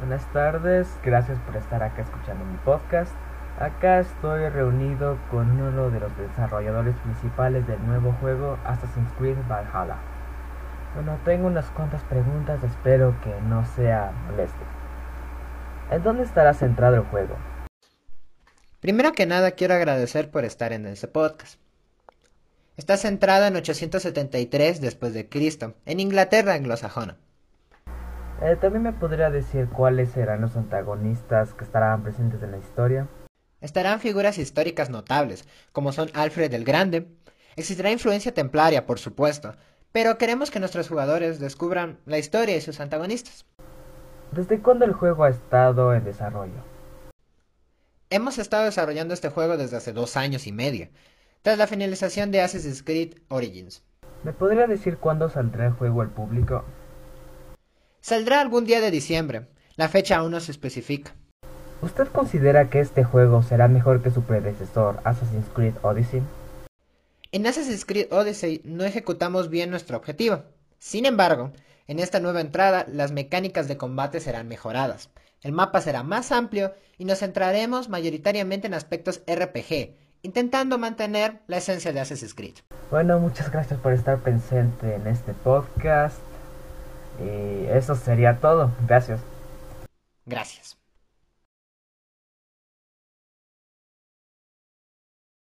Buenas tardes, gracias por estar acá escuchando mi podcast. Acá estoy reunido con uno de los desarrolladores principales del nuevo juego Assassin's Creed Valhalla. Bueno, tengo unas cuantas preguntas, espero que no sea molesto. ¿En dónde estará centrado el juego? Primero que nada, quiero agradecer por estar en este podcast. Está centrado en 873 después de Cristo, en Inglaterra anglosajona. ¿También me podría decir cuáles serán los antagonistas que estarán presentes en la historia? Estarán figuras históricas notables, como son Alfred el Grande. Existirá influencia templaria, por supuesto, pero queremos que nuestros jugadores descubran la historia y sus antagonistas. ¿Desde cuándo el juego ha estado en desarrollo? Hemos estado desarrollando este juego desde hace 2 años y medio, tras la finalización de Assassin's Creed Origins. ¿Me podría decir cuándo saldrá el juego al público? Saldrá algún día de diciembre, la fecha aún no se especifica. ¿Usted considera que este juego será mejor que su predecesor, Assassin's Creed Odyssey? En Assassin's Creed Odyssey no ejecutamos bien nuestro objetivo. Sin embargo, en esta nueva entrada las mecánicas de combate serán mejoradas, el mapa será más amplio y nos centraremos mayoritariamente en aspectos RPG, intentando mantener la esencia de Assassin's Creed. Bueno, muchas gracias por estar presente en este podcast. Y eso sería todo. Gracias.